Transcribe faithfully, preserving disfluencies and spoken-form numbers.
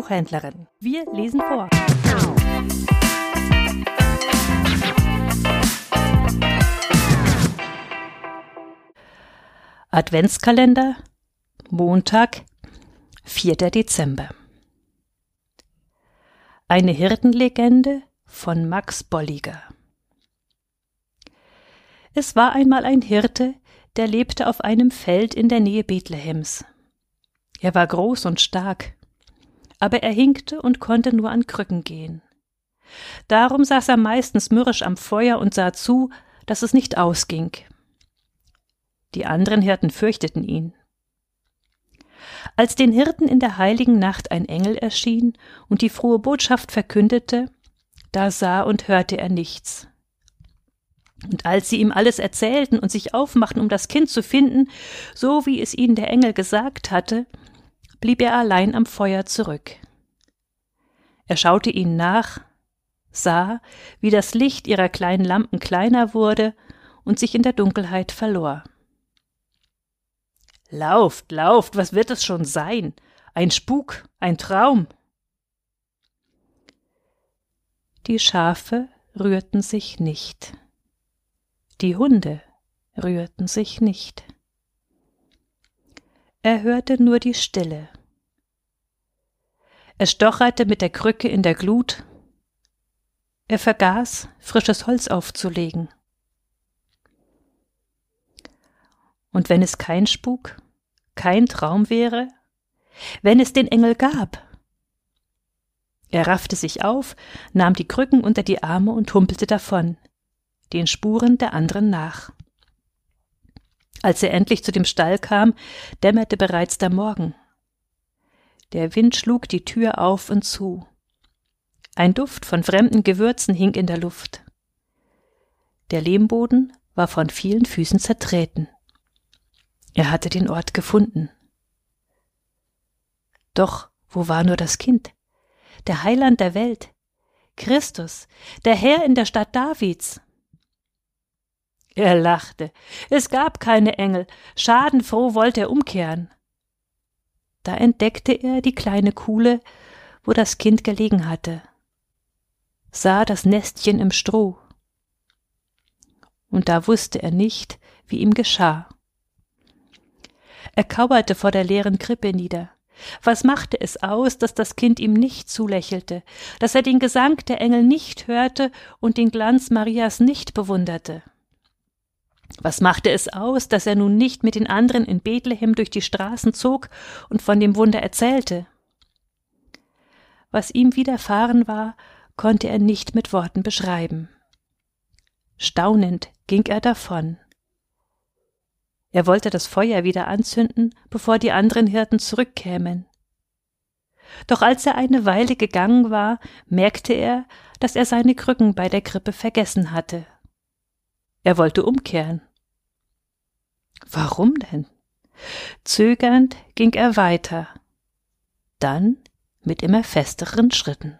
Buchhändlerin. Wir lesen vor. Adventskalender, Montag, vierter Dezember. Eine Hirtenlegende von Max Bolliger. Es war einmal ein Hirte, der lebte auf einem Feld in der Nähe Bethlehems. Er war groß und stark, aber er hinkte und konnte nur an Krücken gehen. Darum saß er meistens mürrisch am Feuer und sah zu, dass es nicht ausging. Die anderen Hirten fürchteten ihn. Als den Hirten in der heiligen Nacht ein Engel erschien und die frohe Botschaft verkündete, da sah und hörte er nichts. Und als sie ihm alles erzählten und sich aufmachten, um das Kind zu finden, so wie es ihnen der Engel gesagt hatte, blieb er allein am Feuer zurück. Er schaute ihnen nach, sah, wie das Licht ihrer kleinen Lampen kleiner wurde und sich in der Dunkelheit verlor. »Lauft, lauft, was wird es schon sein? Ein Spuk, ein Traum!« Die Schafe rührten sich nicht. Die Hunde rührten sich nicht. Er hörte nur die Stille. Er stocherte mit der Krücke in der Glut. Er vergaß, frisches Holz aufzulegen. Und wenn es kein Spuk, kein Traum wäre, wenn es den Engel gab? Er raffte sich auf, nahm die Krücken unter die Arme und humpelte davon, den Spuren der anderen nach. Als er endlich zu dem Stall kam, dämmerte bereits der Morgen. Der Wind schlug die Tür auf und zu. Ein Duft von fremden Gewürzen hing in der Luft. Der Lehmboden war von vielen Füßen zertreten. Er hatte den Ort gefunden. Doch wo war nur das Kind, der Heiland der Welt, Christus, der Herr in der Stadt Davids? Er lachte. Es gab keine Engel. Schadenfroh wollte er umkehren. Da entdeckte er die kleine Kuhle, wo das Kind gelegen hatte, sah das Nestchen im Stroh. Und da wusste er nicht, wie ihm geschah. Er kauerte vor der leeren Krippe nieder. Was machte es aus, dass das Kind ihm nicht zulächelte, dass er den Gesang der Engel nicht hörte und den Glanz Marias nicht bewunderte? Was machte es aus, dass er nun nicht mit den anderen in Bethlehem durch die Straßen zog und von dem Wunder erzählte? Was ihm widerfahren war, konnte er nicht mit Worten beschreiben. Staunend ging er davon. Er wollte das Feuer wieder anzünden, bevor die anderen Hirten zurückkämen. Doch als er eine Weile gegangen war, merkte er, dass er seine Krücken bei der Krippe vergessen hatte. Er wollte umkehren. Warum denn? Zögernd ging er weiter, dann mit immer festeren Schritten.